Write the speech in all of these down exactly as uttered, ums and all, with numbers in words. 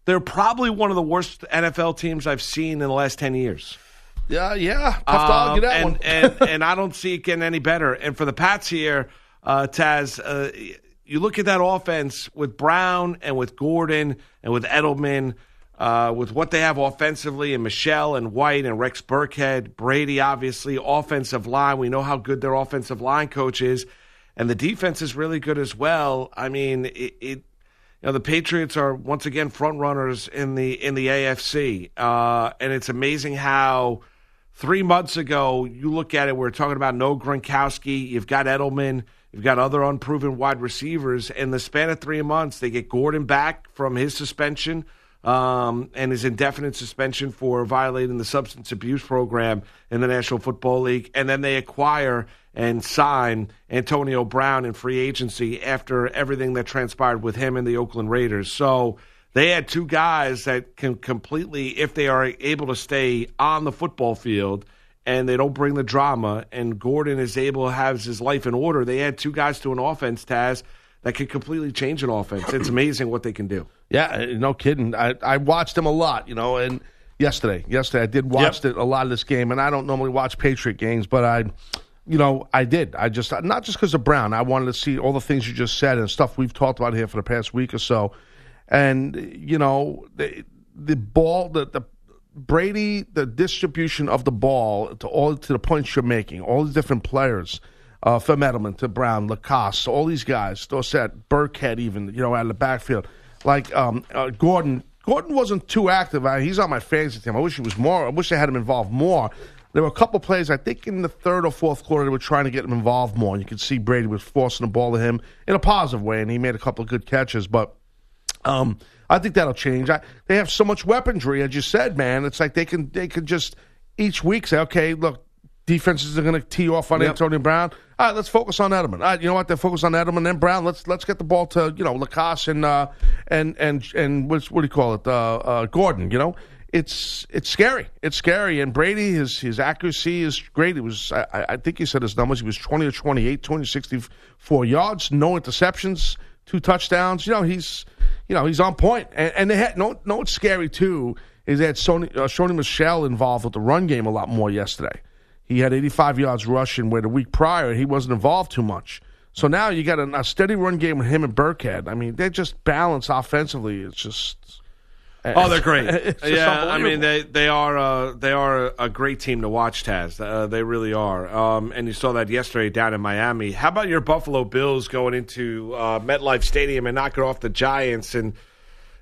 they're probably one of the worst N F L teams I've seen in the last ten years. Yeah, yeah. Tough um, to argue that and, one. and, and I don't see it getting any better. And for the Pats here, uh, Taz, uh, you look at that offense with Brown and with Gordon and with Edelman, uh, uh, with what they have offensively, and Michelle and White and Rex Burkhead, Brady, obviously, offensive line. We know how good their offensive line coach is, and the defense is really good as well. I mean, it, it you know, the Patriots are once again front runners in the in the A F C, uh, and it's amazing how three months ago you look at it. We're talking about no Gronkowski. You've got Edelman. You've got other unproven wide receivers. In the span of three months, they get Gordon back from his suspension um, and his indefinite suspension for violating the substance abuse program in the National Football League, and then they acquire and sign Antonio Brown in free agency after everything that transpired with him and the Oakland Raiders. So they had two guys that can completely, if they are able to stay on the football field and they don't bring the drama, and Gordon is able to have his life in order, they add two guys to an offense, Taz, that could completely change an offense. It's amazing what they can do. Yeah, no kidding. I, I watched him a lot, you know, and yesterday, yesterday I did watch yep. it, a lot of this game, and I don't normally watch Patriot games, but I – You know, I did. I just, not just because of Brown. I wanted to see all the things you just said and stuff we've talked about here for the past week or so. And, you know, the, the ball, the, the Brady, the distribution of the ball to all to the points you're making, all the different players, uh, from Edelman to Brown, Lacoste, all these guys, Dorsett, Burkhead even, you know, out of the backfield. Like um, uh, Gordon. Gordon wasn't too active. I, he's on my fantasy team. I wish he was more. I wish I had him involved more. There were a couple plays, I think, in the third or fourth quarter, they were trying to get him involved more. And you could see Brady was forcing the ball to him in a positive way, and he made a couple of good catches. But um, I think that'll change. I, they have so much weaponry, as you said, man. It's like they can they can just each week say, okay, look, defenses are going to tee off on yep. Antonio Brown. All right, let's focus on Edelman. All right, you know what? They focus on Edelman and Brown. Let's let's get the ball to, you know, Lacoste and uh, and and and what's, what do you call it? Uh, uh, Gordon, you know. It's it's scary. It's scary. And Brady, his his accuracy is great. It was I, I think he said his numbers. He was twenty or twenty-eight, two hundred sixty-four yards, no interceptions, two touchdowns. You know, he's you know he's on point. And, and they had no no. What's scary too is they had Sony, uh, Sony Michel involved with the run game a lot more yesterday. He had eighty-five yards rushing, where the week prior he wasn't involved too much. So now you got a, a steady run game with him and Burkhead. I mean, they just balance offensively. It's just. Oh, they're great. Yeah, I mean, they, they are uh, they are a great team to watch, Taz. Uh, they really are. Um, and you saw that yesterday down in Miami. How about your Buffalo Bills going into uh, MetLife Stadium and knocking off the Giants and,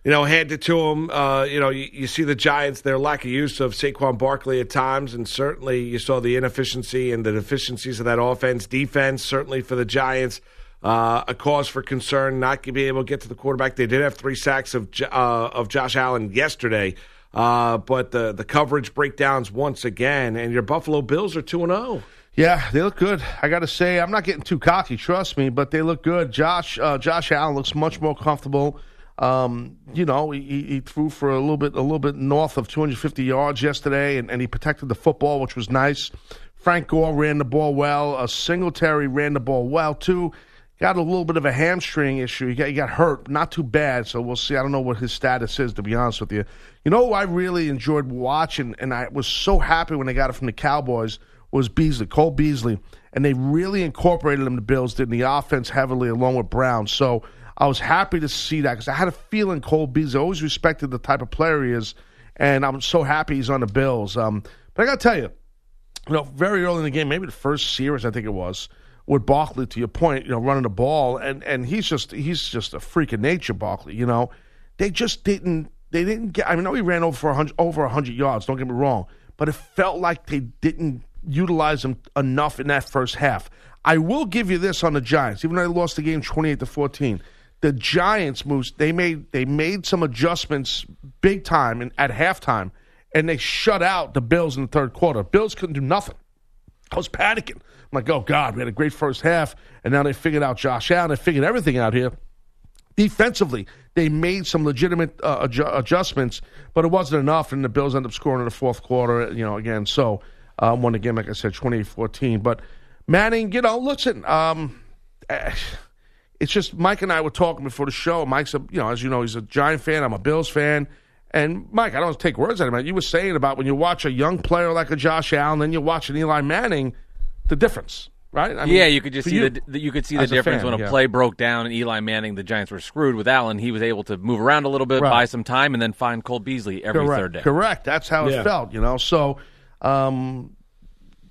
you know, hand it to them? Uh, you know, you, you see the Giants, their lack of use of Saquon Barkley at times, and certainly you saw the inefficiency and the deficiencies of that offense. Defense, certainly for the Giants. Uh, a cause for concern, not being able to get to the quarterback. They did have three sacks of uh, of Josh Allen yesterday, uh, but the the coverage breakdowns once again, and your Buffalo Bills are two and oh. Yeah, they look good. I got to say, I'm not getting too cocky, trust me, but they look good. Josh uh, Josh Allen looks much more comfortable. Um, you know, he, he threw for a little bit a little bit north of two hundred fifty yards yesterday, and, and he protected the football, which was nice. Frank Gore ran the ball well. Uh, Singletary ran the ball well, too. Got a little bit of a hamstring issue. He got, he got hurt, not too bad, so we'll see. I don't know what his status is, to be honest with you. You know who I really enjoyed watching, and I was so happy when I got it from the Cowboys, was Beasley, Cole Beasley, and they really incorporated him to Bills, did in the offense heavily along with Brown. So I was happy to see that because I had a feeling Cole Beasley, I always respected the type of player he is, and I'm so happy he's on the Bills. Um, but I got to tell you, you know, very early in the game, maybe the first series, I think it was, with Barkley, to your point, you know, running the ball, and, and he's just he's just a freak of nature, Barkley. You know, they just didn't they didn't get. I mean, I know he ran over one hundred over one hundred yards. Don't get me wrong, but it felt like they didn't utilize him enough in that first half. I will give you this on the Giants, even though they lost the game twenty-eight to fourteen. The Giants moves they made they made some adjustments big time and at halftime, and they shut out the Bills in the third quarter. Bills couldn't do nothing. I was panicking. I'm like, oh, God, we had a great first half, and now they figured out Josh Allen. They figured everything out here. Defensively, they made some legitimate uh, adju- adjustments, but it wasn't enough, and the Bills ended up scoring in the fourth quarter, you know, again. So, uh, won the game, like I said, twenty-eight fourteen. But Manning, you know, listen, um, it's just Mike and I were talking before the show. Mike's, a, you know, as you know, he's a Giant fan. I'm a Bills fan. And, Mike, I don't take words out of it. You were saying about when you watch a young player like a Josh Allen and you watch an Eli Manning, the difference. right? I mean, yeah, you could just see you, the you could see the difference a fan, when a yeah. play broke down and Eli Manning, the Giants were screwed. With Allen, he was able to move around a little bit, right. buy some time, and then find Cole Beasley every Correct. third day. Correct. That's how yeah. it felt, you know. So, um,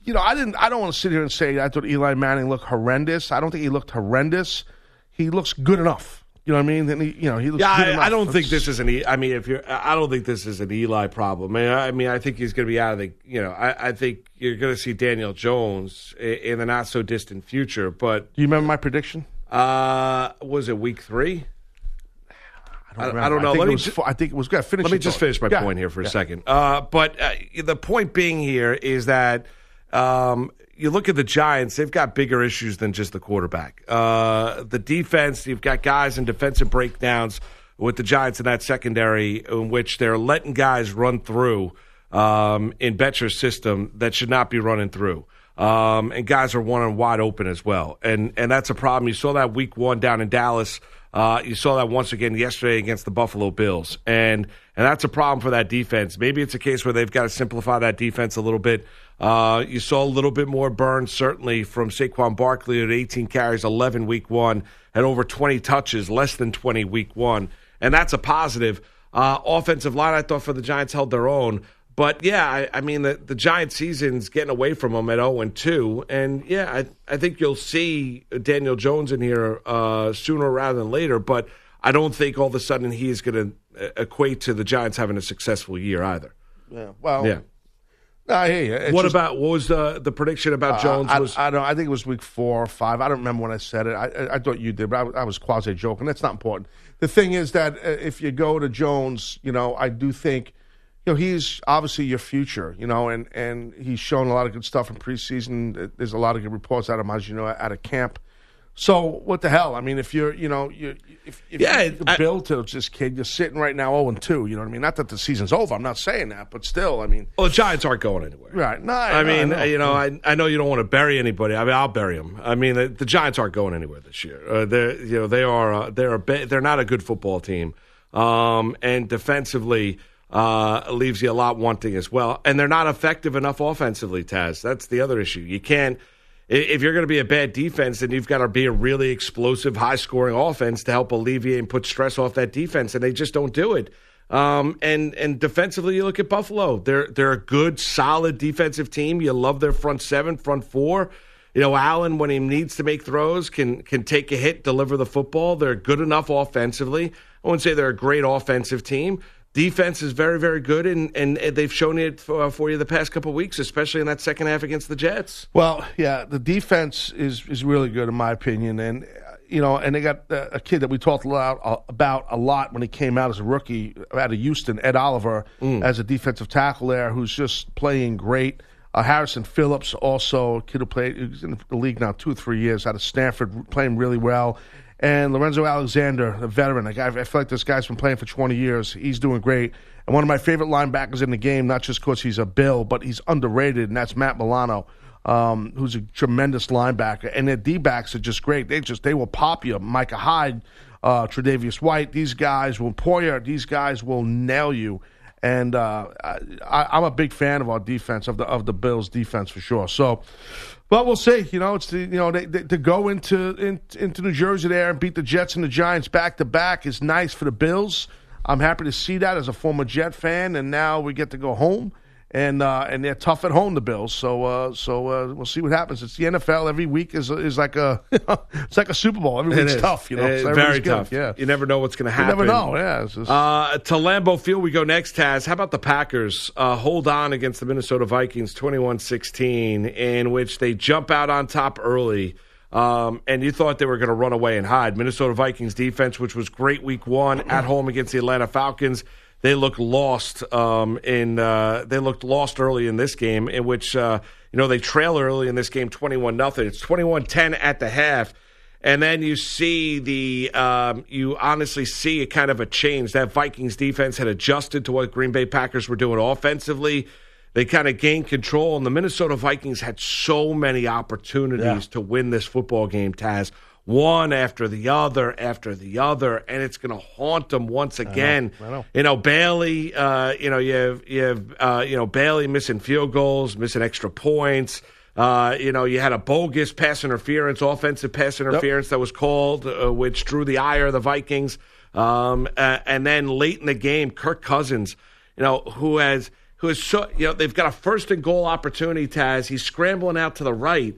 you know, I didn't. I don't want to sit here and say I thought Eli Manning looked horrendous. I don't think he looked horrendous. He looks good enough. You know what I mean? Then he, you know, he looks yeah, good I, enough. I don't That's... think this is an. E- I mean, if you're, I don't think this is an Eli problem. I mean, I, I, mean, I think he's going to be out of the. You know, I, I think you're going to see Daniel Jones in, in the not so distant future. But do you remember my prediction? Uh, was it week three? I don't, I, I don't know. I think, Let me it, was, ju- I think it was good. Finish Let me just finish my yeah. point here for yeah. a second. Uh, but uh, the point being here is that. Um, You look at the Giants, they've got bigger issues than just the quarterback. Uh, the defense, you've got guys in defensive breakdowns with the Giants in that secondary in which they're letting guys run through um, in Betcher's system that should not be running through. Um, and guys are one and wide open as well. And and that's a problem. You saw that week one down in Dallas. Uh, you saw that once again yesterday against the Buffalo Bills. And, and that's a problem for that defense. Maybe it's a case where they've got to simplify that defense a little bit. Uh, you saw a little bit more burn, certainly, from Saquon Barkley at eighteen carries, eleven week one, and over twenty touches, less than twenty week one. And that's a positive. Uh, offensive line, I thought, for the Giants held their own. But, yeah, I, I mean, the, the Giants season's getting away from them at oh and two. And, yeah, I, I think you'll see Daniel Jones in here uh, sooner rather than later. But I don't think all of a sudden he is going to equate to the Giants having a successful year either. Yeah, well... Yeah. I hear you. It's what just, about what was the the prediction about Jones? Uh, I, was I, I don't. I think it was week four or five. I don't remember when I said it. I, I, I thought you did, but I, I was quasi joking. That's not important. The thing is that if you go to Jones, you know, I do think, you know, he's obviously your future. You know, and, and he's shown a lot of good stuff in preseason. There's a lot of good reports out of him, as you know, out of camp. So what the hell? I mean, if you're, you know, you if, if yeah, you build to this kid, you're sitting right now oh and two. You know what I mean? Not that the season's over. I'm not saying that, but still, I mean. Well, the Giants aren't going anywhere, right? No, I, I mean, I you know, I I know you don't want to bury anybody. I mean, I'll bury them. I mean, the, the Giants aren't going anywhere this year. Uh, they, you know, they are uh, they're a ba- they're not a good football team, um, and defensively uh, leaves you a lot wanting as well. And they're not effective enough offensively, Taz. That's the other issue. You can't. If you're going to be a bad defense, then you've got to be a really explosive, high-scoring offense to help alleviate and put stress off that defense, and they just don't do it. Um, and and defensively, you look at Buffalo. They're they're a good, solid defensive team. You love their front seven, front four. You know, Allen, when he needs to make throws, can can take a hit, deliver the football. They're good enough offensively. I wouldn't say they're a great offensive team. Defense is very, very good, and, and they've shown it for, uh, for you the past couple of weeks, especially in that second half against the Jets. Well, yeah, the defense is, is really good in my opinion, and uh, you know, and they got uh, a kid that we talked a lot, uh, about a lot when he came out as a rookie out of Houston, Ed Oliver, mm. as a defensive tackle there, who's just playing great. Uh, Harrison Phillips, also a kid who played who's in the league now two or three years out of Stanford, playing really well. And Lorenzo Alexander, a veteran. I feel like this guy's been playing for twenty years. He's doing great. And one of my favorite linebackers in the game, not just because he's a Bill, but he's underrated, and that's Matt Milano, um, who's a tremendous linebacker. And their D-backs are just great. They just they will pop you. Micah Hyde, uh, Tre'Davious White, these guys will Poyer. These guys will nail you. And uh, I, I'm a big fan of our defense, of the of the Bills' defense for sure. So... But we'll see. You know, it's the, you know they, they, to go into in, into New Jersey there and beat the Jets and the Giants back to back is nice for the Bills. I'm happy to see that as a former Jet fan, and now we get to go home, and uh, and they're tough at home, the Bills. So uh, so uh, we'll see what happens. It's the N F L. Every week is is like a it's like a Super Bowl. Every week's tough, you know. It's very good. Tough. Yeah, you never know what's going to happen. You never know. Yeah. It's just... uh, to Lambeau Field we go next. Taz, how about the Packers? Uh, hold on against the Minnesota Vikings, twenty-one sixteen, in which they jump out on top early. Um, and you thought they were going to run away and hide. Minnesota Vikings defense, which was great week one at home against the Atlanta Falcons. They looked lost um, in. Uh, they looked lost early in this game, in which uh, you know they trail early in this game, twenty-one nothing. It's twenty-one ten at the half, and then you see the. Um, you honestly see a kind of a change. That Vikings defense had adjusted to what Green Bay Packers were doing offensively. They kind of gained control, and the Minnesota Vikings had so many opportunities yeah. to win this football game, Taz, one after the other after the other, and it's going to haunt them once again. I know, I know. You know, Bailey, uh, you know, you have, you have uh, you know, Bailey missing field goals, missing extra points. Uh, you know, you had a bogus pass interference, offensive pass interference yep. that was called, uh, which drew the ire of the Vikings. Um, uh, and then late in the game, Kirk Cousins, you know, who has who is so you know they've got a first and goal opportunity. Taz, he's scrambling out to the right,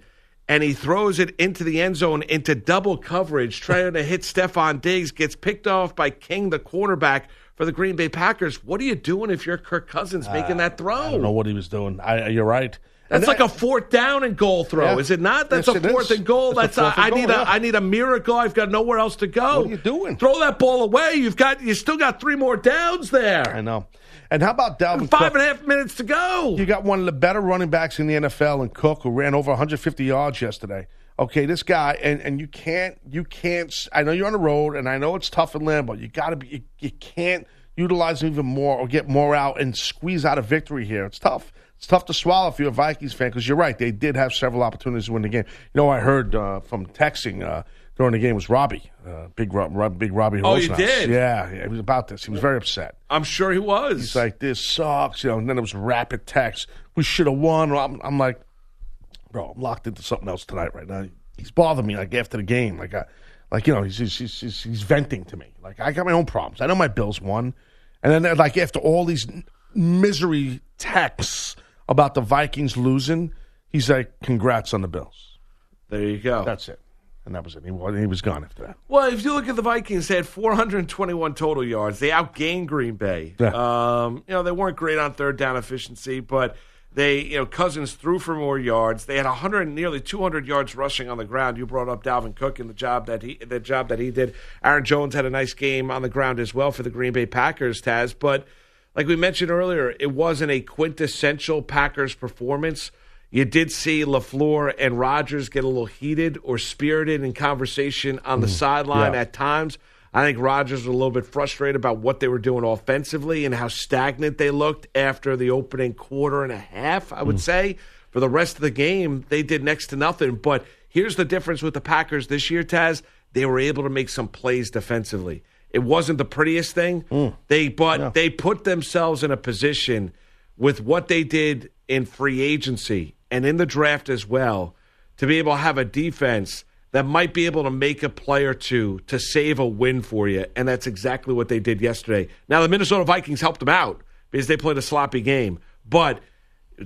and he throws it into the end zone into double coverage, trying to hit Stephon Diggs. Gets picked off by King, the quarterback for the Green Bay Packers. What are you doing if you're Kirk Cousins making uh, that throw? I don't know what he was doing. I, you're right. That's that, like a fourth down and goal throw, yeah. is it not? That's yes, a fourth and goal. That's, That's a, and I goal, need a yeah. I need a miracle. I've got nowhere else to go. What are you doing? Throw that ball away. You've got you still got three more downs there. I know. And how about Dalvin Cook? Five and a half minutes to go. You got one of the better running backs in the N F L, and Cook, who ran over one hundred fifty yards yesterday. Okay, this guy, and, and you can't you can't. I know you're on the road, and I know it's tough in Lambeau. You got to be. You, you can't utilize him even more or get more out and squeeze out a victory here. It's tough. It's tough to swallow if you're a Vikings fan because you're right. They did have several opportunities to win the game. You know, I heard uh, from texting uh, during the game was Robbie, uh, big, Rob, big Robbie. Oh, Rosenhaus. You did? Yeah, yeah, he was about this. He was very upset. I'm sure he was. He's like, this sucks. You know, and then it was rapid text. We should have won. I'm, I'm like, bro, I'm locked into something else tonight right now. He's bothering me like after the game. Like, I, like you know, he's, he's, he's, he's venting to me. Like, I got my own problems. I know my Bills won. And then, like, after all these misery texts about the Vikings losing, he's like, congrats on the Bills. There you go. That's it. And that was it. He was gone after that. Well, if you look at the Vikings, they had four hundred twenty-one total yards. They outgained Green Bay. Yeah. Um, you know, they weren't great on third down efficiency, but they, you know, Cousins threw for more yards. They had one hundred nearly two hundred yards rushing on the ground. You brought up Dalvin Cook and the job that he the job that he did. Aaron Jones had a nice game on the ground as well for the Green Bay Packers, Taz, but like we mentioned earlier, it wasn't a quintessential Packers performance. You did see LaFleur and Rodgers get a little heated or spirited in conversation on the mm, sideline yeah. at times. I think Rodgers was a little bit frustrated about what they were doing offensively and how stagnant they looked after the opening quarter and a half, I would mm. say. For the rest of the game, they did next to nothing. But here's the difference with the Packers this year, Taz. They were able to make some plays defensively. It wasn't the prettiest thing. Mm. They but yeah. they put themselves in a position with what they did in free agency and in the draft as well to be able to have a defense that might be able to make a play or two to save a win for you, and that's exactly what they did yesterday. Now, the Minnesota Vikings helped them out because they played a sloppy game, but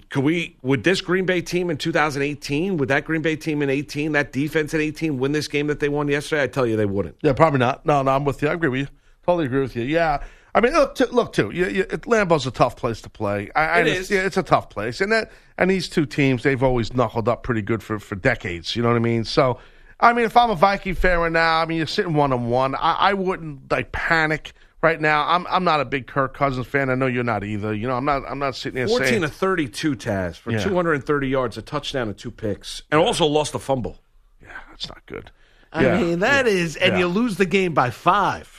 could we would this Green Bay team in two thousand eighteen, would that Green Bay team in eighteen, that defense in eighteen, win this game that they won yesterday? I tell you they wouldn't. Yeah, probably not. No, no, I'm with you. I agree with you. Totally agree with you. Yeah. I mean, look, to, look too, you, you, Lambeau's a tough place to play. I, it I, is. Yeah, it's a tough place. And that, and these two teams, they've always knuckled up pretty good for, for decades. You know what I mean? So, I mean, if I'm a Viking fan right now, I mean, you're sitting one-on-one. I, I wouldn't, like, panic. Right now, I'm I'm not a big Kirk Cousins fan. I know you're not either. You know, I'm not I'm not sitting here saying fourteen to thirty-two, Taz, for yeah. two hundred thirty yards, a touchdown, and two picks, and yeah. also lost a fumble. Yeah, that's not good. I yeah. mean, that yeah. is, and yeah. you lose the game by five.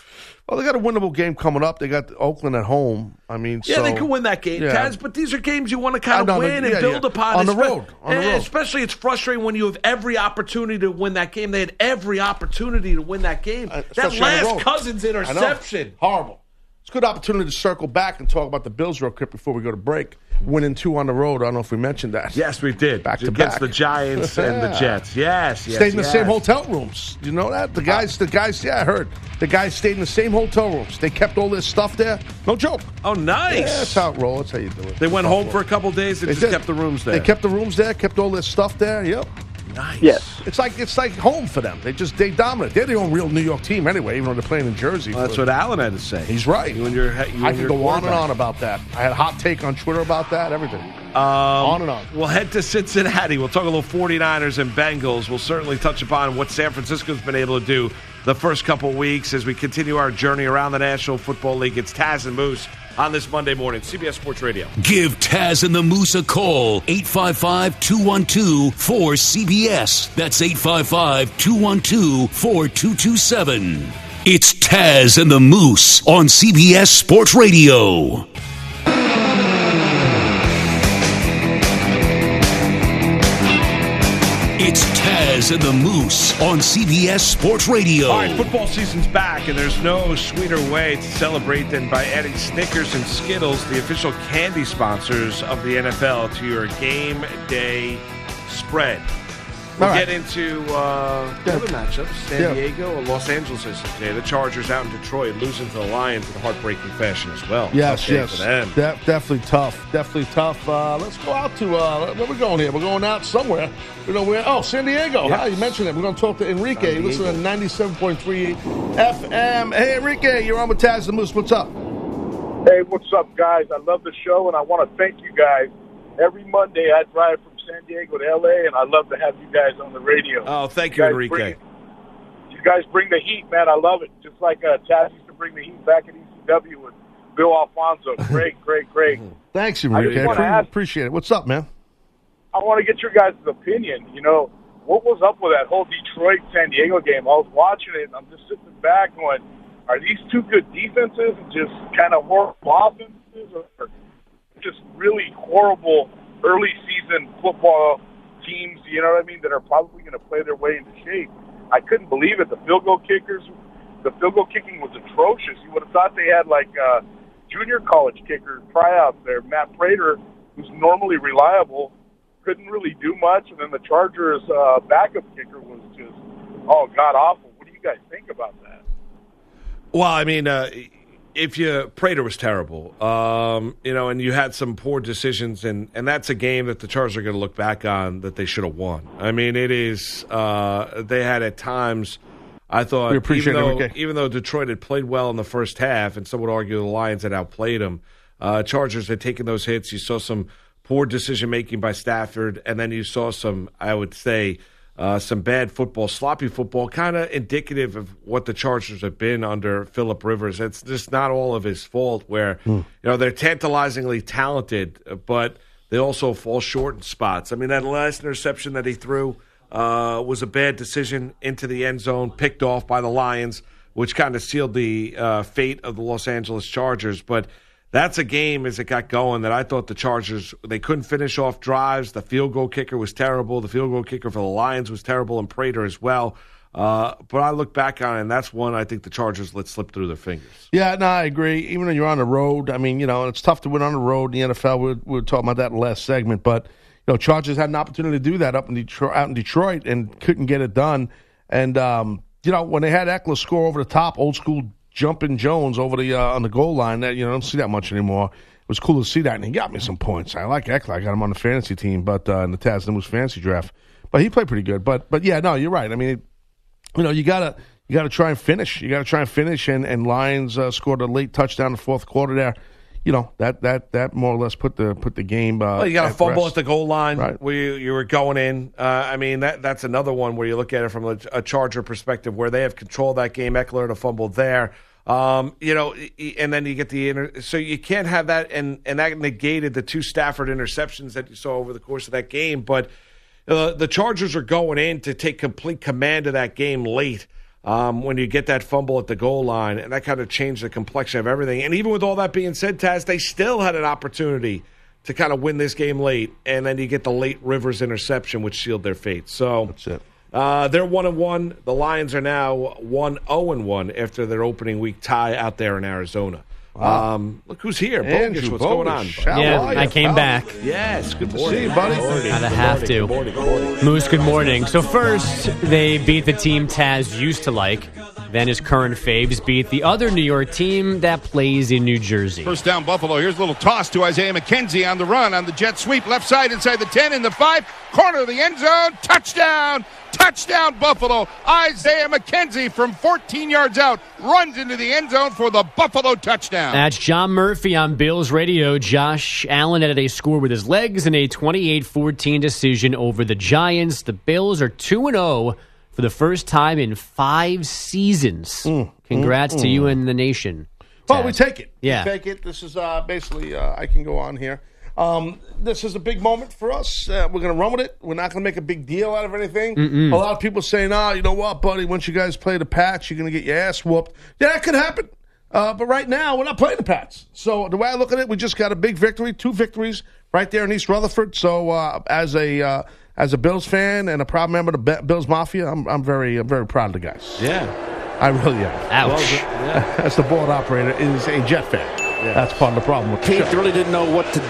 Well, they got a winnable game coming up. They got Oakland at home. I mean, yeah, so, they could win that game, yeah. Taz. But these are games you want to kind of win the, and yeah, build yeah. upon on the road. On the road, especially, it's frustrating when you have every opportunity to win that game. They had every opportunity to win that game. Uh, that last Cousins interception, horrible. It's a good opportunity to circle back and talk about the Bills real quick before we go to break. Winning two on the road. I don't know if we mentioned that. Yes, we did. Back to against back. the Giants and the Jets. Yes, yes. Stayed in the yes. same hotel rooms. You know that? The guys, the guys, yeah, I heard. The guys stayed in the same hotel rooms. They kept all their stuff there. No joke. Oh, nice. Yeah, that's how it rolls. That's how you do it. They went home for a couple of days and they just did. kept the rooms there. They kept the rooms there, kept all their stuff there. Yep. Nice. Yes. It's like it's like home for them. They just they dominate. They're the only real New York team anyway, even though they're playing in Jersey. Well, that's what Alan had to say. He's right. You and your, you I could go on and on about that. I had a hot take on Twitter about that, everything. Um, on and on. We'll head to Cincinnati. We'll talk a little forty-niners and Bengals. We'll certainly touch upon what San Francisco's been able to do the first couple weeks as we continue our journey around the National Football League. It's Taz and Moose on this Monday morning, C B S Sports Radio. Give Taz and the Moose a call, eight five five, two one two, four C B S. That's eight five five, two one two, four two two seven. It's Taz and the Moose on C B S Sports Radio. It's Taz and the Moose on C B S Sports Radio. All right, football season's back, and there's no sweeter way to celebrate than by adding Snickers and Skittles, the official candy sponsors of the N F L, to your game day spread. We'll right. get into uh, yeah. other matchups. San yeah. Diego or Los Angeles is today. The Chargers out in Detroit losing to the Lions in a heartbreaking fashion as well. Yes, okay yes. For them. De- definitely tough. Definitely tough. Uh, let's go out to uh, – where we going here? We're going out somewhere. We don't know where. Oh, San Diego. Yes. Huh? You mentioned it. We're going to talk to Enrique. You listen to ninety-seven point three F M. Hey, Enrique, you're on with Taz the Moose. What's up? Hey, what's up, guys? I love the show, and I want to thank you guys. Every Monday I drive from San Diego to L A, and I love to have you guys on the radio. Oh, thank you, you Enrique. Bring, you guys bring the heat, man. I love it. Just like uh, Taz used to bring the heat back at E C W with Bill Alfonso. Great, great, great. Thanks, Enrique. I, I ask, appreciate it. What's up, man? I want to get your guys' opinion. You know, what was up with that whole Detroit-San Diego game? I was watching it, and I'm just sitting back going, are these two good defenses and just kind of horrible offenses, or just really horrible early season football teams, you know what I mean, that are probably going to play their way into shape? I couldn't believe it. The field goal kickers, the field goal kicking was atrocious. You would have thought they had like a junior college kicker tryouts there. Matt Prater, who's normally reliable, couldn't really do much. And then the Chargers uh, backup kicker was just, oh, god awful. What do you guys think about that? Well, I mean, uh, if you Prater was terrible, um, you know, and you had some poor decisions, and, and that's a game that the Chargers are going to look back on that they should have won. I mean, it is uh, they had at times. I thought we appreciate even though, it, okay. even though Detroit had played well in the first half, and some would argue the Lions had outplayed them, uh, Chargers had taken those hits. You saw some poor decision making by Stafford, and then you saw some, I would say, Uh, some bad football, sloppy football, kind of indicative of what the Chargers have been under Phillip Rivers. It's just not all of his fault where, mm. you know, they're tantalizingly talented, but they also fall short in spots. I mean, that last interception that he threw uh, was a bad decision into the end zone, picked off by the Lions, which kind of sealed the uh, fate of the Los Angeles Chargers. But that's a game, as it got going, that I thought the Chargers, they couldn't finish off drives. The field goal kicker was terrible. The field goal kicker for the Lions was terrible, and Prater as well. Uh, but I look back on it, and that's one I think the Chargers let slip through their fingers. Yeah, no, I agree. Even though you're on the road, I mean, you know, it's tough to win on the road in the N F L. We were, we were talking about that in the last segment. But, you know, Chargers had an opportunity to do that up in Detroit, out in Detroit and couldn't get it done. And, um, you know, when they had Eckler score over the top, old-school jumping Jones over the uh, on the goal line, that you know, don't see that much anymore. It was cool to see that, and he got me some points. I like Eckler. I got him on the fantasy team, but uh, in the Taz Nimbus fantasy draft, but he played pretty good. But but yeah, no, you're right. I mean, you know, you gotta you gotta try and finish. You gotta try and finish. And and Lions uh, scored a late touchdown in the fourth quarter there. You know, that that that more or less put the put the game. Uh, well, you got a fumble rest. At the goal line right. where you, you were going in. Uh, I mean, that that's another one where you look at it from a, a Charger perspective, where they have control of that game. Eckler had a fumble there. Um, you know, and then you get the inter- – so you can't have that, and, and that negated the two Stafford interceptions that you saw over the course of that game. But uh, the Chargers are going in to take complete command of that game late um, when you get that fumble at the goal line, and that kind of changed the complexion of everything. And even with all that being said, Taz, they still had an opportunity to kind of win this game late, and then you get the late Rivers interception, which sealed their fate. So that's it. Uh, they're one and one. The Lions are now one zero and one after their opening week tie out there in Arizona. Wow. Um, look who's here, Andrew Bogus. What's Bogus. Going on? Buddy? Yeah, I came Bogus. Back. Yes, good, good to see you, buddy. I'd have to. Good morning. Good morning. Moose, good morning. So first, they beat the team Taz used to like. Then his current faves beat the other New York team that plays in New Jersey. First down, Buffalo. Here's a little toss to Isaiah McKenzie on the run, on the jet sweep, left side inside the ten, in the five, corner of the end zone, touchdown, touchdown, Buffalo. Isaiah McKenzie from fourteen yards out runs into the end zone for the Buffalo touchdown. That's John Murphy on Bills Radio. Josh Allen added a score with his legs in a twenty-eight fourteen decision over the Giants. The Bills are two and oh. For the first time in five seasons. Mm, Congrats mm, to mm. you and the nation. Well, Taz. We take it. Yeah. We take it. This is uh, basically, uh, I can go on here. Um, this is a big moment for us. Uh, we're going to run with it. We're not going to make a big deal out of anything. Mm-mm. A lot of people say, nah, you know what, buddy, once you guys play the Pats, you're going to get your ass whooped. Yeah, that could happen. Uh, but right now, we're not playing the Pats. So the way I look at it, we just got a big victory, two victories right there in East Rutherford. So uh, as a... Uh, As a Bills fan and a proud member of the Bills Mafia, I'm I'm very I'm very proud of the guys. Yeah, I really am. Ouch. Yeah. As the board operator is a Jet fan, yeah. That's part of the problem with Keith the show. Really didn't know what to do.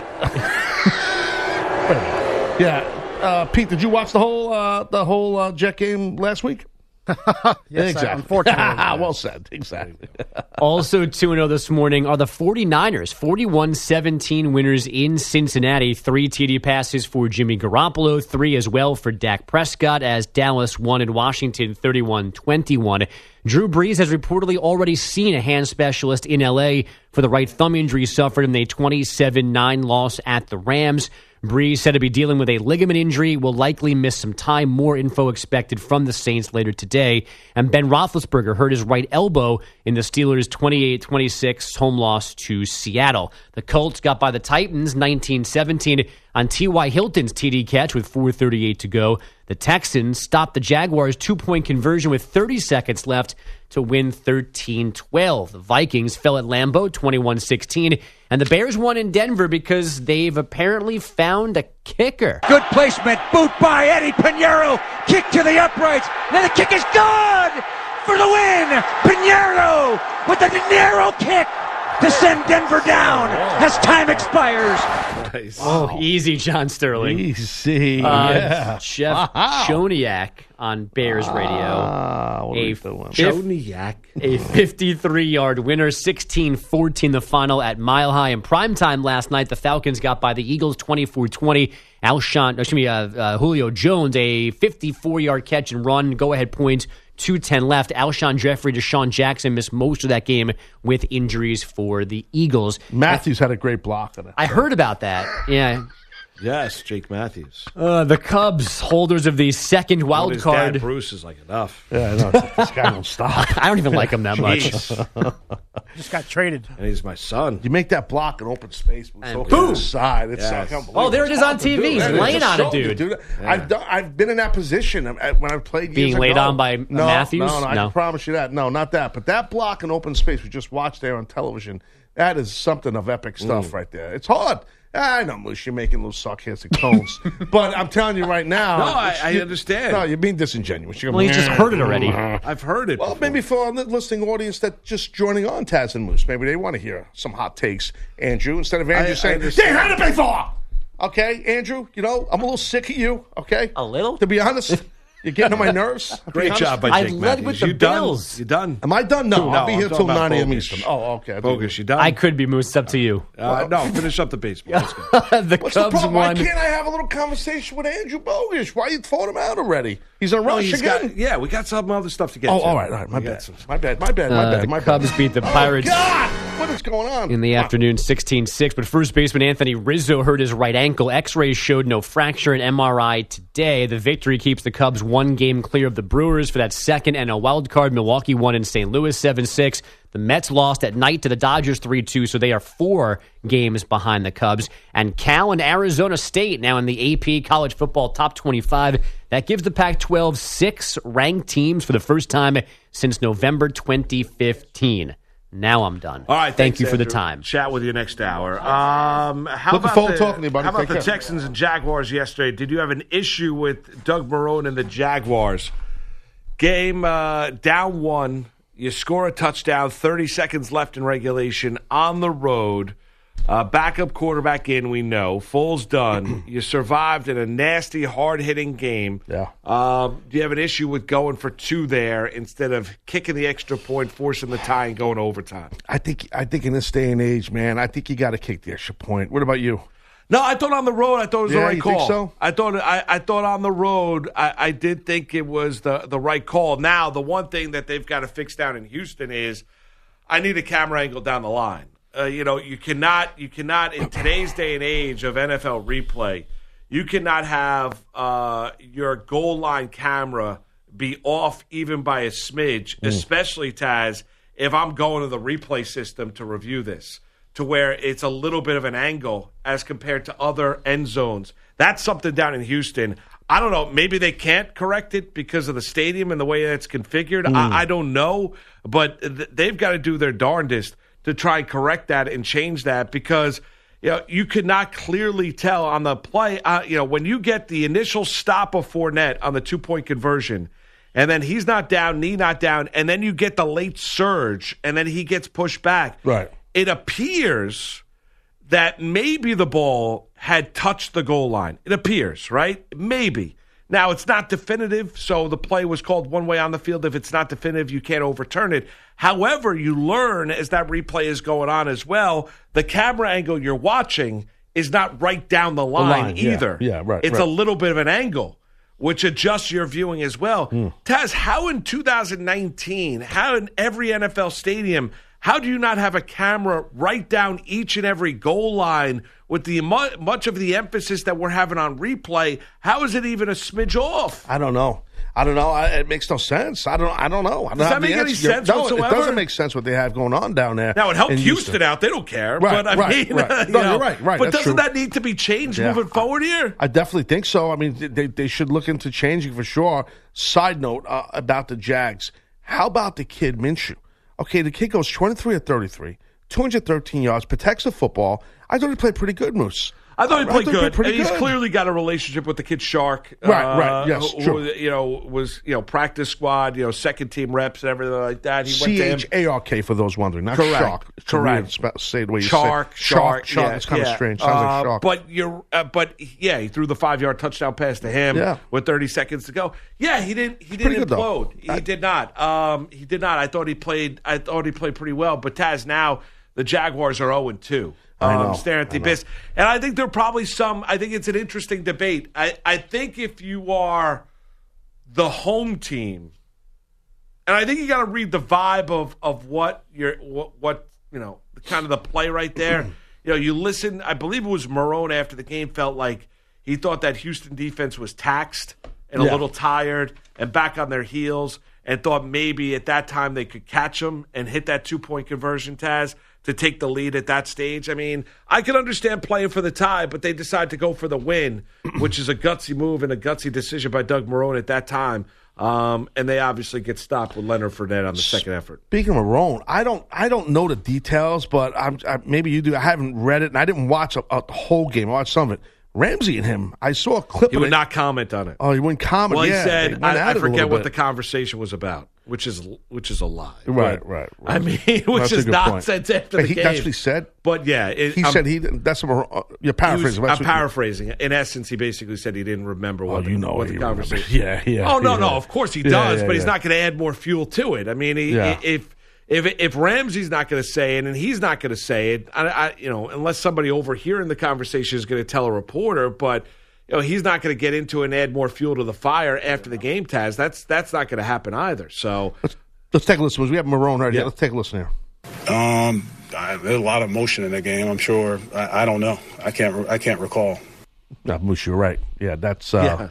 Yeah, Uh, Pete, did you watch the whole uh, the whole uh, Jet game last week? Yes, exactly. I, unfortunately. Yes. Well said. Exactly. Also two and oh this morning are the forty-niners, forty-one seventeen winners in Cincinnati. Three T D passes for Jimmy Garoppolo, three as well for Dak Prescott, as Dallas won in Washington thirty-one twenty-one. Drew Brees has reportedly already seen a hand specialist in L A for the right thumb injury suffered in the twenty-seven nine loss at the Rams. Brees said to be dealing with a ligament injury, will likely miss some time. More info expected from the Saints later today. And Ben Roethlisberger hurt his right elbow in the Steelers' twenty-eight twenty-six home loss to Seattle. The Colts got by the Titans nineteen seventeen on T Y. Hilton's T D catch with four thirty-eight to go. The Texans stopped the Jaguars' two-point conversion with thirty seconds left to win thirteen twelve. The Vikings fell at Lambeau twenty-one sixteen. And the Bears won in Denver because they've apparently found a kicker. Good placement. Boot by Eddie Pinheiro. Kick to the uprights. And the kick is good for the win. Pinheiro with the De Niro kick to send Denver down as time expires. Nice. Oh, wow. Easy, John Sterling. Easy. Uh, yeah. Jeff wow. Joniak on Bears ah, Radio. A, Joniak. A fifty-three yard winner, sixteen fourteen the final at Mile High. In primetime last night, the Falcons got by the Eagles twenty-four twenty. Alshon, excuse me, uh, uh, Julio Jones, a fifty-four yard catch and run. Go-ahead points. two ten left. Alshon Jeffrey, Deshaun Jackson missed most of that game with injuries for the Eagles. Matthews I, had a great block on it. I heard about that. Yeah. Yes, Jake Matthews. Uh, the Cubs, holders of the second wild his card. Dad, Bruce is like, enough. Yeah, I know. Like, this guy won't stop. I don't even like him that much. Just got traded. And he's my son. You make that block in open space. And boom. Side. It's yes. uh, oh, there it is on T V. He's laying on a dude. dude. Yeah. I've, done, I've been in that position when I've played Being years ago. Being laid on by no, Matthews? No, no, I no. can promise you that. No, not that. But that block in open space we just watched there on television, that is something of epic stuff mm. right there. It's hard. I know, Moose, you're making little sarcastic tones. But I'm telling you right now. No, I, I understand. No, you're being disingenuous. You're well, you just heard it already. I've heard it. Well, before. Maybe for the listening audience that's just joining on, Taz and Moose, maybe they want to hear some hot takes, Andrew, instead of Andrew I, saying, I they heard it before! Okay, Andrew, you know, I'm a little sick of you, okay? A little? To be honest. You're getting on my nerves. Great job by Jake Matthews. I led with the Bills. You done? Am I done? No, no I'll be here till nine a.m. Eastern. Oh, okay. Bogus, you done? I could be, Moose. It's up to you. Uh, no, finish up the baseball. Let's go. The What's Cubs the problem? Won. Why can't I have a little conversation with Andrew Bogus? Why are you throwing him out already? He's in a rush oh, again? Got, yeah, we got some other stuff to get oh, to. Oh, all right, all right. My bad. My bad, my bad, my uh, bad. The my Cubs bad. beat the Pirates. Oh, God! What is going on? In the afternoon, sixteen six. But first baseman Anthony Rizzo hurt his right ankle. X-rays showed no fracture, and M R I today. The victory keeps the Cubs one game clear of the Brewers for that second and a wild card. Milwaukee won in Saint Louis seven six. The Mets lost at night to the Dodgers three two, so they are four games behind the Cubs. And Cal and Arizona State now in the A P College Football Top twenty-five. That gives the Pac twelve six ranked teams for the first time since November twenty fifteen. Now I'm done. All right, thank thanks, you for Andrew. the time. Chat with you next hour. Um, how Look about the, phone talking about, how about the Texans and Jaguars yesterday? Did you have an issue with Doug Marrone and the Jaguars? Game uh, down one. You score a touchdown. Thirty seconds left in regulation on the road. Uh, backup quarterback in. We know Foles done. You survived in a nasty, hard-hitting game. Yeah. Um, do you have an issue with going for two there instead of kicking the extra point, forcing the tie, and going to overtime? I think. I think in this day and age, man, I think you got to kick the extra point. What about you? No, I thought on the road. I thought it was yeah, the right you call. Think so? I thought. I, I thought on the road. I, I did think it was the the right call. Now, the one thing that they've got to fix down in Houston is I need a camera angle down the line. Uh, you know, you cannot, you cannot in today's day and age of N F L replay, you cannot have uh, your goal line camera be off even by a smidge, mm. especially, Taz, if I'm going to the replay system to review this, to where it's a little bit of an angle as compared to other end zones. That's something down in Houston. I don't know. Maybe they can't correct it because of the stadium and the way it's configured. Mm. I, I don't know, but th- they've got to do their darndest to try and correct that and change that, because you know you could not clearly tell on the play. Uh, you know when you get the initial stop of Fournette on the two point conversion, and then he's not down, knee not down, and then you get the late surge, and then he gets pushed back. Right. It appears that maybe the ball had touched the goal line. It appears, right? Maybe. Now, it's not definitive, so the play was called one way on the field. If it's not definitive, you can't overturn it. However, you learn as that replay is going on as well, the camera angle you're watching is not right down the line, the line either. Yeah, yeah, right. It's right. A little bit of an angle, which adjusts your viewing as well. Mm. Taz, how in two thousand nineteen, how in every N F L stadium, how do you not have a camera right down each and every goal line with the much of the emphasis that we're having on replay? How is it even a smidge off? I don't know. I don't know. I, it makes no sense. I don't. I don't know. I don't Does that make any sense no, whatsoever? It doesn't make sense what they have going on down there. Now it helped Houston, Houston out. They don't care. Right. But I right. mean, right. Uh, you no, know, you're right. Right. But That's doesn't true. That need to be changed yeah. moving forward here? I, I definitely think so. I mean, they they should look into changing for sure. Side note uh, about the Jags. How about the kid Minshew? Okay, the kid goes twenty-three of thirty-three, two hundred thirteen yards, protects the football. I thought he played pretty good, Moose. I thought he played good. He played and he's good. Clearly got a relationship with the kid Shark. Right, uh, right, yes, who, true. You know, was, you know, practice squad, you know, second team reps and everything like that. He C H A R K, for those wondering, not Correct. Shark. It's Correct. Weird, say the way you Shark, say. Shark, Shark. Shark. Yeah, it's kind yeah. of strange. Sounds uh, like Shark. But, you're, uh, but yeah, he threw the five-yard touchdown pass to him yeah. with thirty seconds to go. Yeah, he didn't He it's didn't implode. Good, he I, did not. Um, he did not. I thought he played I thought he played pretty well. But, Taz, now the Jaguars are oh and two. I'm staring at the abyss. And I think there are probably some – I think it's an interesting debate. I, I think if you are the home team – and I think you got to read the vibe of, of what your what, what, you know, kind of the play right there. You know, you listen – I believe it was Marone after the game felt like he thought that Houston defense was taxed and yeah. a little tired and back on their heels and thought maybe at that time they could catch them and hit that two-point conversion, Taz, to take the lead at that stage. I mean, I can understand playing for the tie, but they decide to go for the win, which is a gutsy move and a gutsy decision by Doug Marrone at that time. Um, and they obviously get stopped with Leonard Fournette on the second effort. Speaking of Marrone, I don't, I don't know the details, but I'm, I, maybe you do. I haven't read it, and I didn't watch a, a whole game. I watched some of it. Ramsey and him, I saw a clip he of it. He would not comment on it. Oh, he wouldn't comment. Well, he yeah, said, I, I forget what the conversation was about, which is which is a lie. Right, right. right. I mean, which is nonsense point. after the he, game. That's what he said? But, yeah. It, he I'm, said he didn't. That's what uh, you're paraphrasing. Was, I'm paraphrasing. In essence, he basically said he didn't remember what, oh, you know what the conversation was. Yeah, yeah. Oh, no, yeah. no. Of course he does, yeah, yeah, but yeah. he's not going to add more fuel to it. I mean, he, yeah. if... If if Ramsey's not going to say it and he's not going to say it, I, I, you know, unless somebody overhearing the conversation is going to tell a reporter, but you know he's not going to get into it and add more fuel to the fire after the game, Taz. That's that's not going to happen either. So let's, let's take a listen. We have Marone right yeah. here. Let's take a listen here. Um, I, there's a lot of emotion in the game. I'm sure. I, I don't know. I can't. I can't recall. No, Moose, you're right. Yeah, that's. Uh,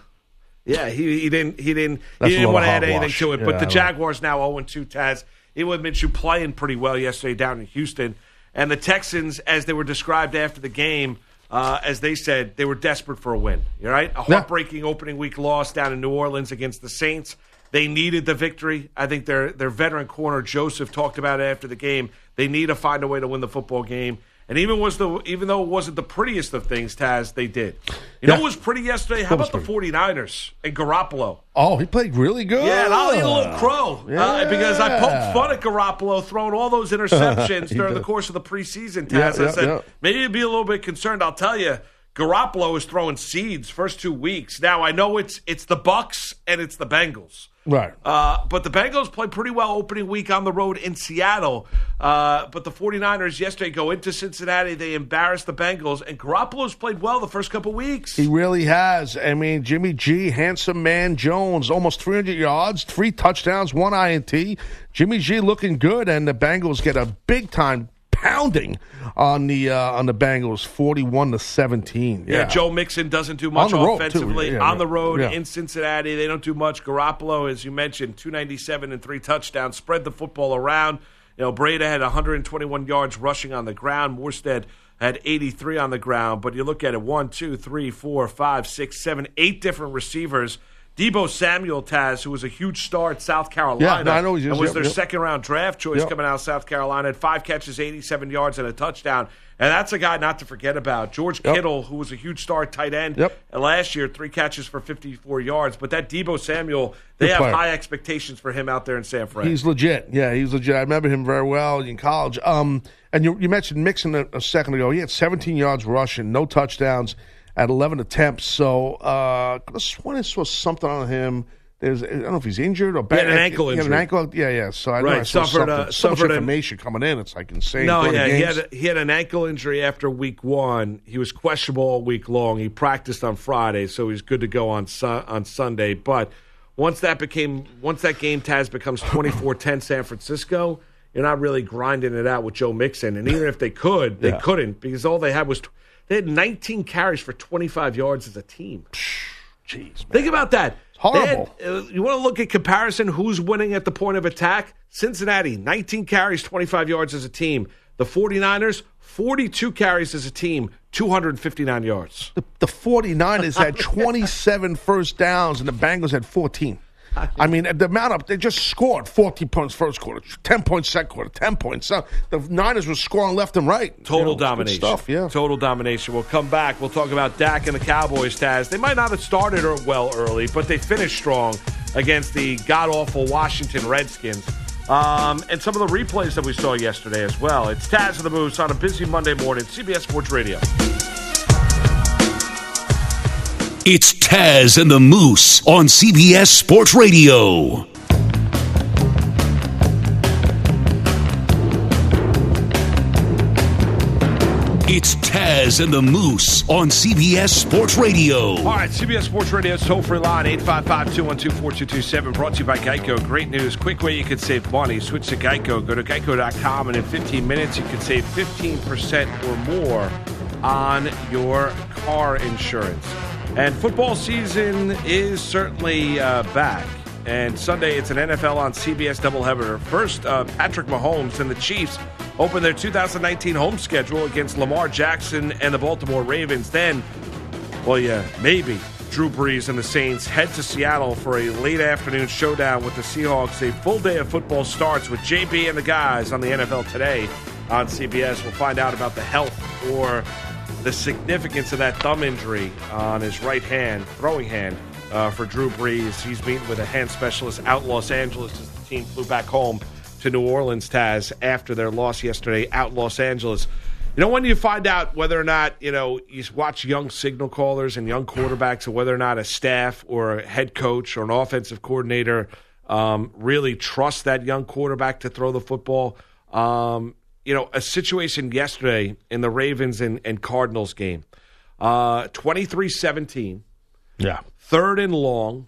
yeah. yeah, he he didn't he didn't he didn't want to add anything to it. Yeah, but the Jaguars now oh and two, Taz. Ewan Minshew playing pretty well yesterday down in Houston. And the Texans, as they were described after the game, uh, as they said, they were desperate for a win. All right? A heartbreaking yeah. opening week loss down in New Orleans against the Saints. They needed the victory. I think their their veteran corner, Joseph, talked about it after the game. They need to find a way to win the football game. And even was the even though it wasn't the prettiest of things, Taz, they did. You yeah. know what was pretty yesterday? How about the 49ers and Garoppolo? Oh, he played really good. Yeah, and I'll eat a little crow yeah. uh, because I poked fun at Garoppolo throwing all those interceptions during did. the course of the preseason, Taz. Yeah, I yeah, said, yeah. maybe you'd be a little bit concerned. I'll tell you, Garoppolo is throwing seeds first two weeks. Now, I know it's it's the Bucs and it's the Bengals. Right, uh, but the Bengals played pretty well opening week on the road in Seattle. Uh, but the 49ers yesterday go into Cincinnati. They embarrassed the Bengals, and Garoppolo's played well the first couple weeks. He really has. I mean, Jimmy G, handsome man Jones, almost three hundred yards, three touchdowns, one I N T. Jimmy G looking good, and the Bengals get a big-time pounding on the uh, on the Bengals, forty-one to seventeen. Yeah. yeah, Joe Mixon doesn't do much on offensively yeah, on the road yeah. in Cincinnati. They don't do much. Garoppolo, as you mentioned, two ninety-seven and three touchdowns. Spread the football around. You know, Brady had one hundred twenty-one yards rushing on the ground. Morstead had eighty-three on the ground. But you look at it, one, two, three, four, five, six, seven, eight different receivers Debo Samuel, Taz, who was a huge star at South Carolina, yeah, no, I know, just, and was yep, their yep. second-round draft choice yep. coming out of South Carolina, had five catches, eighty-seven yards, and a touchdown. And that's a guy not to forget about. George yep. Kittle, who was a huge star tight end yep. last year, three catches for fifty-four yards. But that Debo Samuel, they Good have player. high expectations for him out there in San Fran. He's legit. Yeah, he's legit. I remember him very well in college. Um, and you, you mentioned Mixon a, a second ago. He had seventeen yards rushing, no touchdowns at eleven attempts. So uh, I swear I saw something on him. There's, I don't know if he's injured or bad. He had an ankle injury. He had an ankle, yeah, yeah. So I, right. I saw suffered, uh, so much information an, coming in. It's like insane. No, yeah, he had, a, he had an ankle injury after week one. He was questionable all week long. He practiced on Friday, so he's good to go on su- on Sunday. But once that became, once that game, Taz, becomes twenty-four ten San Francisco, you're not really grinding it out with Joe Mixon. And even if they could, they yeah. couldn't, because all they had was, they had nineteen carries for twenty-five yards as a team. Jeez, man. Think about that. Horrible. Had, uh, you want to look at comparison, who's winning at the point of attack? Cincinnati, nineteen carries, twenty-five yards as a team. The 49ers, forty-two carries as a team, two hundred fifty-nine yards. The, the 49ers had twenty-seven first downs, and the Bengals had fourteen. I mean, the amount of, they just scored fourteen points first quarter, ten points second quarter, ten points. So the Niners were scoring left and right. Total you know, domination. Stuff, yeah. Total domination. We'll come back. We'll talk about Dak and the Cowboys, Taz. They might not have started well early, but they finished strong against the god-awful Washington Redskins. Um, and some of the replays that we saw yesterday as well. It's Taz of the Moose on a busy Monday morning, C B S Sports Radio. It's Taz and the Moose on C B S Sports Radio. It's Taz and the Moose on C B S Sports Radio. All right, C B S Sports Radio's toll-free line, eight five five, two one two, four two two seven, brought to you by Geico. Great news, quick way you can save money. Switch to Geico. Go to geico dot com, and in fifteen minutes, you can save fifteen percent or more on your car insurance. And football season is certainly uh, back. And Sunday, it's an N F L on C B S doubleheader. First, uh, Patrick Mahomes and the Chiefs open their two thousand nineteen home schedule against Lamar Jackson and the Baltimore Ravens. Then, well, yeah, maybe Drew Brees and the Saints head to Seattle for a late afternoon showdown with the Seahawks. A full day of football starts with J B and the guys on the N F L Today on C B S. We'll find out about the health or the significance of that thumb injury on his right hand, throwing hand, uh, for Drew Brees. He's meeting with a hand specialist out Los Angeles as the team flew back home to New Orleans, Taz, after their loss yesterday out Los Angeles. You know, when you find out whether or not, you know, you watch young signal callers and young quarterbacks, and whether or not a staff or a head coach or an offensive coordinator um, really trusts that young quarterback to throw the football. Um You know, a situation yesterday in the Ravens and, and Cardinals game. Uh, twenty-three seventeen. Yeah. Third and long,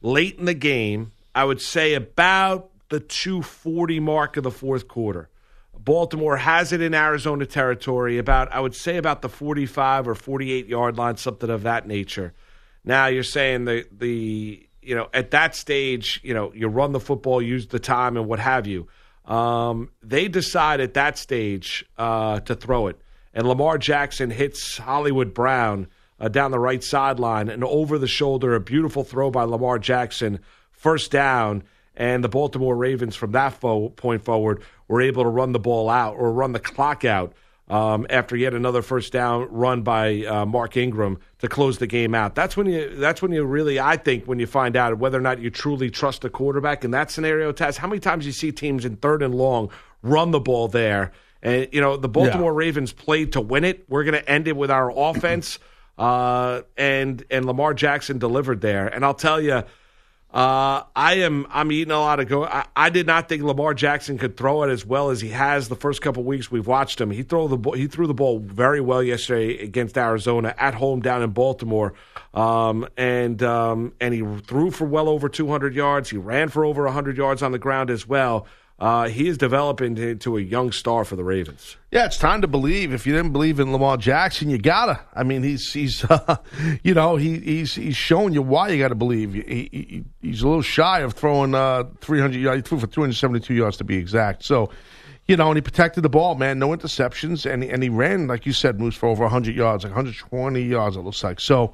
late in the game, I would say about the two forty mark of the fourth quarter. Baltimore has it in Arizona territory, about, I would say, about the forty-five or forty-eight-yard line, something of that nature. Now you're saying the, the, you know, at that stage, you know, you run the football, use the time, and what have you. Um, they decide at that stage uh, to throw it. And Lamar Jackson hits Hollywood Brown uh, down the right sideline and over the shoulder, a beautiful throw by Lamar Jackson, first down. And the Baltimore Ravens from that fo- point forward were able to run the ball out or run the clock out um, after yet another first down run by uh, Mark Ingram to close the game out. That's when you, that's when you really, I think, when you find out whether or not you truly trust the quarterback in that scenario, Taz. How many times you see teams in third and long run the ball there? And, you know, the Baltimore yeah. Ravens played to win it. We're going to end it with our offense. uh, and, and Lamar Jackson delivered there. And I'll tell you, Uh, I am. I'm eating a lot of go. I, I did not think Lamar Jackson could throw it as well as he has the first couple weeks we've watched him. He throw the he threw the ball very well yesterday against Arizona at home down in Baltimore, um, and um, and he threw for well over two hundred yards. He ran for over one hundred yards on the ground as well. Uh, he is developing into a young star for the Ravens. Yeah, it's time to believe. If you didn't believe in Lamar Jackson, you gotta. I mean, he's he's uh, you know he he's he's showing you why you gotta believe. He, he he's a little shy of throwing uh, three hundred yards. He threw for two hundred seventy-two yards to be exact. So, you know, and he protected the ball, man. No interceptions, and and he ran, like you said, Moose, for over one hundred yards, like one hundred twenty yards. It looks like. So,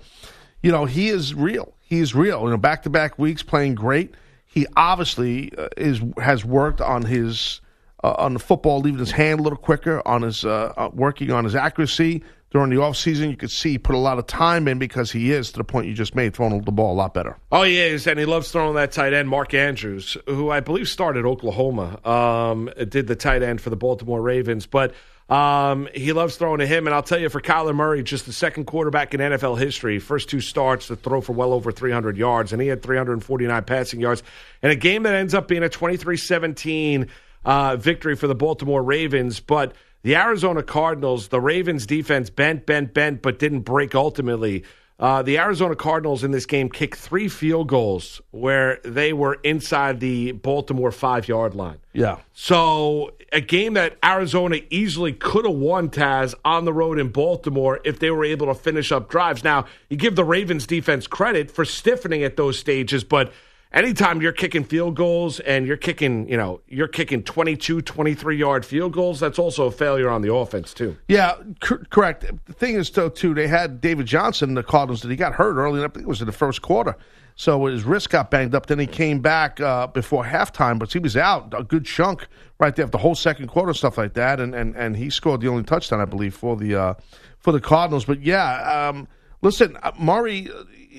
you know, he is real. he's real. You know, back-to-back weeks playing great. He obviously uh, is has worked on his uh, on the football, leaving his hand a little quicker, on his uh, working on his accuracy during the offseason. You could see he put a lot of time in because he is, to the point you just made, throwing the ball a lot better. Oh, he is, and he loves throwing that tight end, Mark Andrews, who I believe started Oklahoma, um, did the tight end for the Baltimore Ravens, but... Um, he loves throwing to him, and I'll tell you, for Kyler Murray, just the second quarterback in N F L history, first two starts to throw for well over three hundred yards, and he had three hundred forty-nine passing yards. And a game that ends up being a twenty-three seventeen uh, victory for the Baltimore Ravens, but the Arizona Cardinals, the Ravens defense bent, bent, bent, but didn't break ultimately. Uh, the Arizona Cardinals in this game kicked three field goals where they were inside the Baltimore five-yard line. Yeah. So a game that Arizona easily could have won, Taz, on the road in Baltimore if they were able to finish up drives. Now, you give the Ravens defense credit for stiffening at those stages, but anytime you're kicking field goals and you're kicking, you know, you're kicking twenty-two, twenty-three-yard field goals, that's also a failure on the offense, too. Yeah, cor- correct. The thing is, though, too, they had David Johnson, the Cardinals, that he got hurt early, I think it was in the first quarter. So his wrist got banged up. Then he came back uh, before halftime, but he was out a good chunk right there, the whole second quarter, stuff like that, and and, and he scored the only touchdown, I believe, for the, uh, for the Cardinals. But, yeah, um, listen, Murray...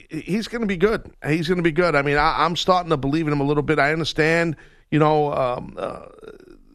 He's going to be good. He's going to be good. I mean, I, I'm starting to believe in him a little bit. I understand, you know, um, uh,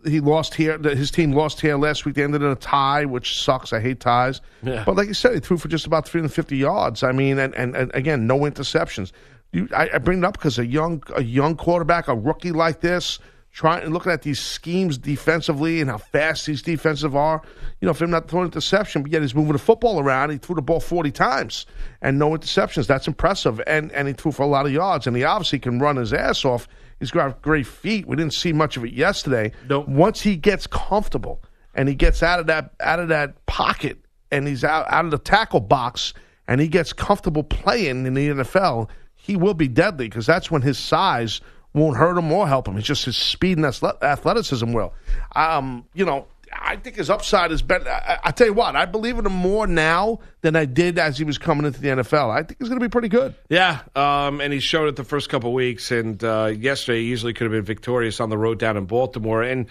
he lost here. His team lost here last week. They ended in a tie, which sucks. I hate ties. Yeah. But like you said, he threw for just about three hundred fifty yards. I mean, and, and, and again, no interceptions. You, I, I bring it up because a young a young quarterback, a rookie like this, trying and looking at these schemes defensively and how fast these defensive are, you know, for him not throwing interception, but yet he's moving the football around. He threw the ball forty times and no interceptions. That's impressive. And and he threw for a lot of yards, and he obviously can run his ass off. He's got great feet. We didn't see much of it yesterday. Nope. Once he gets comfortable and he gets out of that out of that pocket and he's out, out of the tackle box and he gets comfortable playing in the N F L, he will be deadly, because that's when his size won't hurt him or help him. It's just his speed and athleticism will. Um, you know, I think his upside is better. I, I tell you what, I believe in him more now than I did as he was coming into the N F L. I think he's going to be pretty good. Yeah, um, and he showed it the first couple of weeks, and uh, yesterday he easily could have been victorious on the road down in Baltimore. And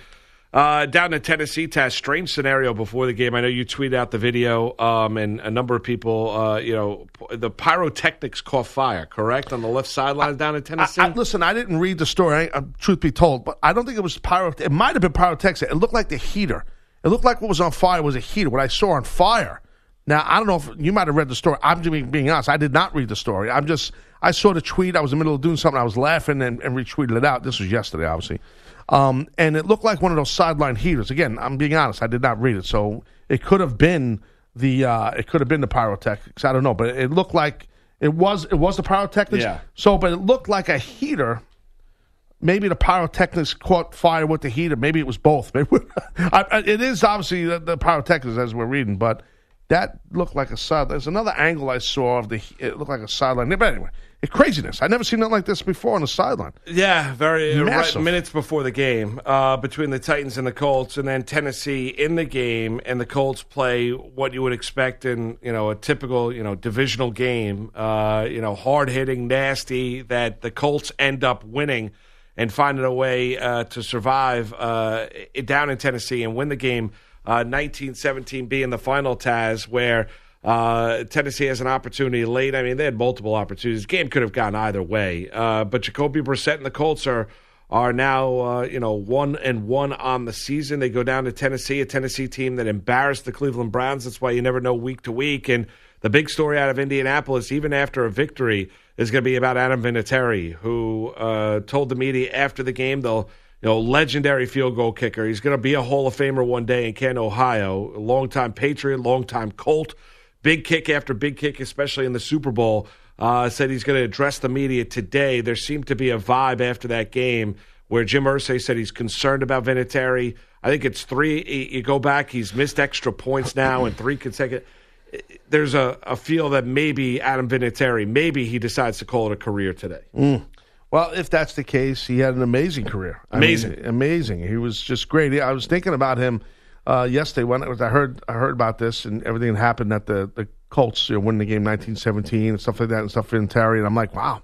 uh, down in Tennessee, Taz, strange scenario before the game. I know you tweeted out the video, um, and a number of people, uh, you know, the pyrotechnics caught fire, correct, on the left sideline down in Tennessee? I, I, listen, I didn't read the story, I, uh, truth be told, but I don't think it was pyrotechnics. It might have been pyrotechnics. It looked like the heater. It looked like what was on fire was a heater, what I saw on fire. Now, I don't know if you might have read the story. I'm just being honest. I did not read the story. I'm just, I saw the tweet. I was in the middle of doing something. I was laughing and, and retweeted it out. This was yesterday, obviously. Um, and it looked like one of those sideline heaters. Again, I'm being honest. I did not read it, so it could have been the uh, it could have been the pyrotechnics. I don't know, but it looked like it was it was the pyrotechnics. Yeah. So, but it looked like a heater. Maybe the pyrotechnics caught fire with the heater. Maybe it was both. Maybe I, it is obviously the, the pyrotechnics as we're reading, but that looked like a side. There's another angle I saw of the. It looked like a sideline. But anyway. It's craziness. I've never seen nothing like this before on the sideline. Yeah, very right, minutes before the game uh, between the Titans and the Colts, and then Tennessee in the game, and the Colts play what you would expect in you know a typical you know divisional game. Uh, you know, hard hitting, nasty. That the Colts end up winning and finding a way uh, to survive uh, down in Tennessee and win the game. Uh, nineteen seventeen being the final, Taz, where. Uh, Tennessee has an opportunity late. I mean, they had multiple opportunities. The game could have gone either way. Uh, but Jacoby Brissett and the Colts are are now uh, you know one and one on the season. They go down to Tennessee, a Tennessee team that embarrassed the Cleveland Browns. That's why you never know week to week. And the big story out of Indianapolis, even after a victory, is going to be about Adam Vinatieri, who uh, told the media after the game they'll. You know, legendary field goal kicker. He's going to be a Hall of Famer one day in Canton, Ohio. A longtime Patriot, longtime Colt. Big kick after big kick, especially in the Super Bowl, uh, said he's going to address the media today. There seemed to be a vibe after that game where Jim Irsay said he's concerned about Vinatieri. I think it's three. You go back, he's missed extra points now in three consecutive. There's a, a feel that maybe Adam Vinatieri, maybe he decides to call it a career today. Mm. Well, if that's the case, he had an amazing career. I amazing. Mean, amazing. He was just great. I was thinking about him. Uh, yesterday, when I heard I heard about this and everything that happened at the, the Colts, you know, winning the game nineteen seventeen and stuff like that and stuff in Terry. And I'm like, wow.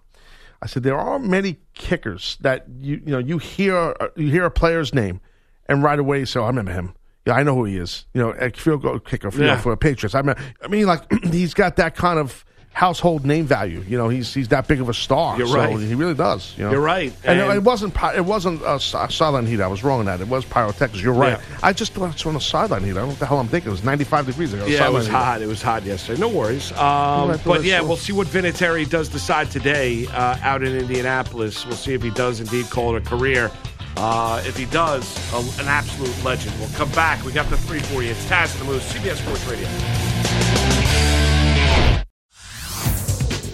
I said, there are many kickers that you you know you hear you hear a player's name, and right away you say, oh, I remember him. Yeah, I know who he is. You know, a field goal kicker for, yeah. for the Patriots. I mean, I mean, like he's got that kind of household name value. You know, he's he's that big of a star. You're so right. He really does. You know? You're right. And, and it wasn't it wasn't a sideline heat. I was wrong on that. It was pyrotechnics. You're right. Yeah. I just thought it's on a sideline heat. I don't know what the hell I'm thinking. It was ninety-five degrees ago. Yeah, it was hot. Heat. It was hot yesterday. No worries. Um, yeah, but yeah, so. We'll see what Vinatieri does decide today uh, out in Indianapolis. We'll see if he does indeed call it a career. Uh, if he does, a, an absolute legend. We'll come back. We got the three for you. It's Taz and the Moose, C B S Sports Radio.